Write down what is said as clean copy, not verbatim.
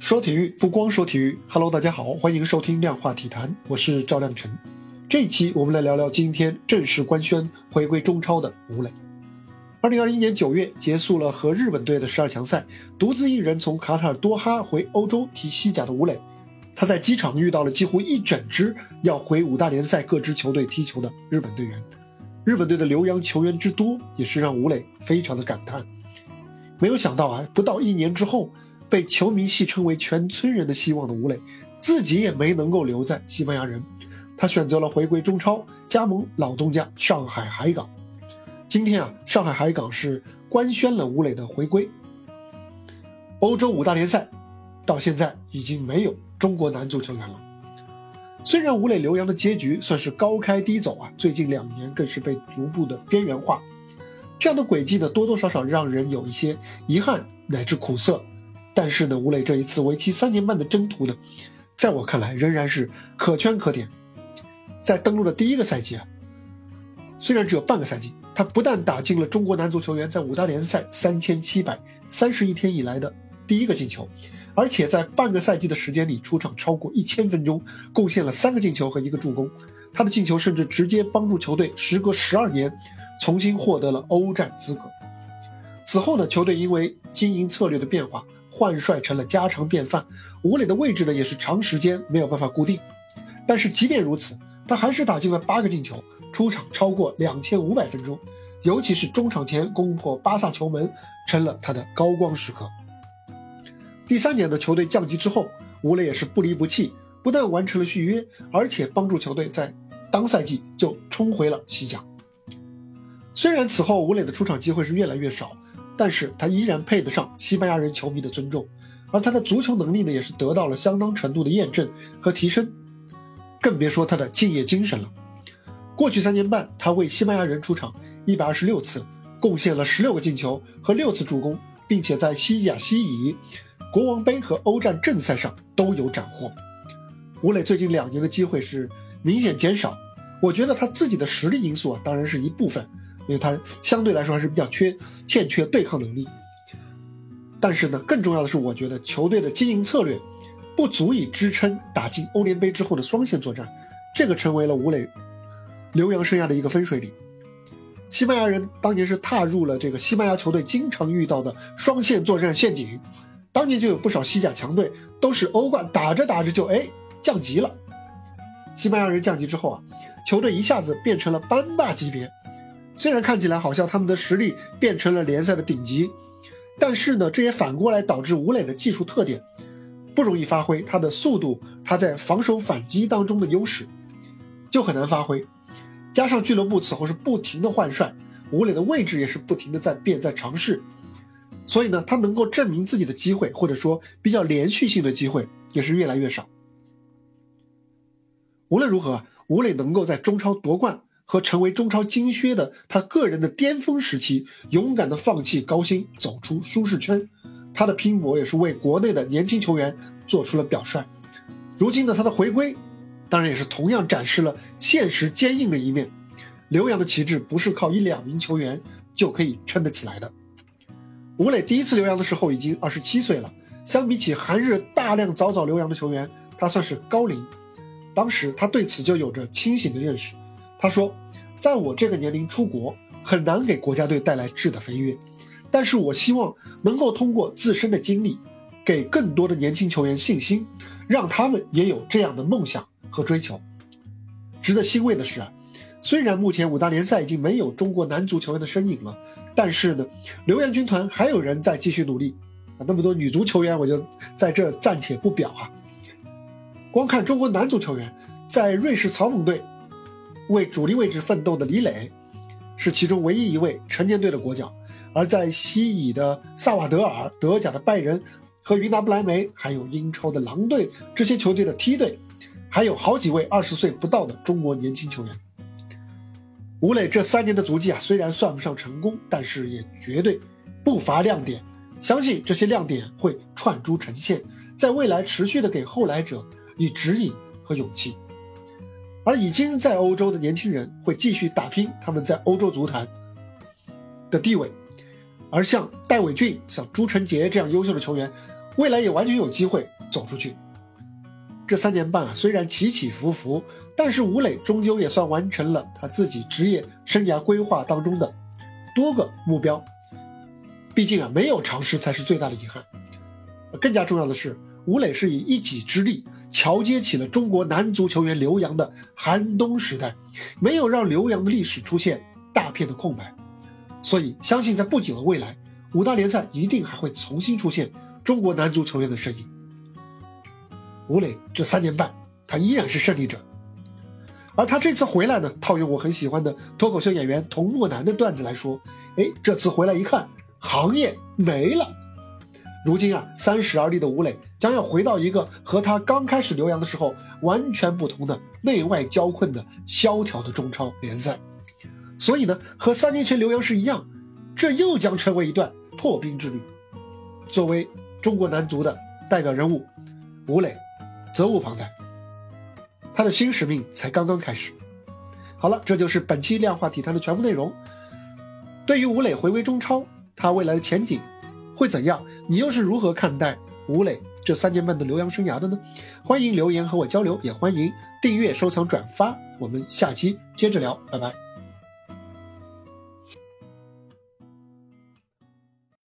说体育不光说体育 ，Hello， 大家好，欢迎收听量化体坛，我是赵亮晨。这一期我们来聊聊今天正式官宣回归中超的吴磊。2021年9月结束了和日本队的12强赛，独自一人从卡塔尔多哈回欧洲踢西甲的吴磊，他在机场遇到了几乎一整支要回五大联赛各支球队踢球的日本队员。日本队的留洋球员之多，也是让吴磊非常的感叹。没有想到不到一年之后，被球迷戏称为全村人的希望的吴磊，自己也没能够留在西班牙人，他选择了回归中超，加盟老东家上海海港。今天上海海港是官宣了吴磊的回归。欧洲五大联赛到现在已经没有中国男足球员了。虽然吴磊留洋的结局算是高开低走最近两年更是被逐步的边缘化，这样的轨迹呢，多多少少让人有一些遗憾乃至苦涩。但是呢，吴磊这一次为期3年半的征途呢，在我看来仍然是可圈可点。在登陆的第一个赛季虽然只有半个赛季，他不但打进了中国男足球员在五大联赛3731天以来的第一个进球，而且在半个赛季的时间里出场超过1000分钟，贡献了3个进球和1个助攻。他的进球甚至直接帮助球队时隔12年重新获得了欧战资格。此后呢，球队因为经营策略的变化，换帅成了家常便饭，吴磊的位置呢也是长时间没有办法固定。但是即便如此，他还是打进了8个进球，出场超过2500分钟，尤其是中场前攻破巴萨球门成了他的高光时刻。第3年的球队降级之后，吴磊也是不离不弃，不但完成了续约，而且帮助球队在当赛季就冲回了西甲。虽然此后吴磊的出场机会是越来越少，但是他依然配得上西班牙人球迷的尊重，而他的足球能力呢，也是得到了相当程度的验证和提升，更别说他的敬业精神了。过去3年半，他为西班牙人出场126次，贡献了16个进球和6次助攻，并且在西甲、西乙、国王杯和欧战正赛上都有斩获。吴磊最近2年的机会是明显减少，我觉得他自己的实力因素当然是一部分，因为他相对来说还是比较欠缺对抗能力。但是呢，更重要的是，我觉得球队的经营策略不足以支撑打进欧联杯之后的双线作战，这个成为了吴磊留洋生涯的一个分水岭。西班牙人当年是踏入了这个西班牙球队经常遇到的双线作战陷阱，当年就有不少西甲强队都是欧冠打着打着就降级了。西班牙人降级之后球队一下子变成了班霸级别，虽然看起来好像他们的实力变成了联赛的顶级，但是呢，这也反过来导致吴磊的技术特点不容易发挥，他的速度，他在防守反击当中的优势就很难发挥。加上俱乐部此后是不停的换帅，吴磊的位置也是不停的在变，在尝试，所以呢，他能够证明自己的机会，或者说比较连续性的机会也是越来越少。无论如何，吴磊能够在中超夺冠和成为中超金靴的他个人的巅峰时期，勇敢的放弃高薪，走出舒适圈，他的拼搏也是为国内的年轻球员做出了表率。如今呢，他的回归当然也是同样展示了现实坚硬的一面，留洋的旗帜不是靠1-2名球员就可以撑得起来的。吴磊第一次留洋的时候已经27岁了，相比起韩日大量早留洋的球员，他算是高龄。当时他对此就有着清醒的认识，他说，在我这个年龄出国很难给国家队带来质的飞跃，但是我希望能够通过自身的经历给更多的年轻球员信心，让他们也有这样的梦想和追求。值得欣慰的是虽然目前五大联赛已经没有中国男足球员的身影了，但是呢，留洋军团还有人在继续努力那么多女足球员我就在这暂且不表光看中国男足球员，在瑞士草蜢队为主力位置奋斗的李磊是其中唯一一位成年队的国脚，而在西乙的萨瓦德尔、德甲的拜仁和云达不莱梅，还有英超的狼队，这些球队的梯队还有好几位20岁不到的中国年轻球员。吴磊这3年的足迹虽然算不上成功，但是也绝对不乏亮点，相信这些亮点会串珠成线，在未来持续的给后来者以指引和勇气。而已经在欧洲的年轻人会继续打拼他们在欧洲足坛的地位，而像戴伟俊、像朱晨杰这样优秀的球员，未来也完全有机会走出去。这3年半啊，虽然起起伏伏，但是吴磊终究也算完成了他自己职业生涯规划当中的多个目标。毕竟啊，没有尝试才是最大的遗憾。更加重要的是，吴磊是以一己之力桥接起了中国男足球员留洋的寒冬时代，没有让留洋的历史出现大片的空白。所以相信在不久的未来，5大联赛一定还会重新出现中国男足球员的身影。吴磊这3年半他依然是胜利者。而他这次回来呢，套用我很喜欢的脱口秀演员童漠南的段子来说，这次回来一看，行业没了。如今啊，30而立的吴磊将要回到一个和他刚开始留洋的时候完全不同的内外交困的萧条的中超联赛。所以呢，和3年前留洋时一样，这又将成为一段破冰之旅。作为中国男足的代表人物，吴磊责无旁贷，他的新使命才刚刚开始。好了，这就是本期量化体坛的全部内容。对于吴磊回归中超，他未来的前景会怎样？你又是如何看待吴磊这3年半的留洋生涯的呢？欢迎留言和我交流，也欢迎订阅、收藏、转发。我们下期接着聊，拜拜。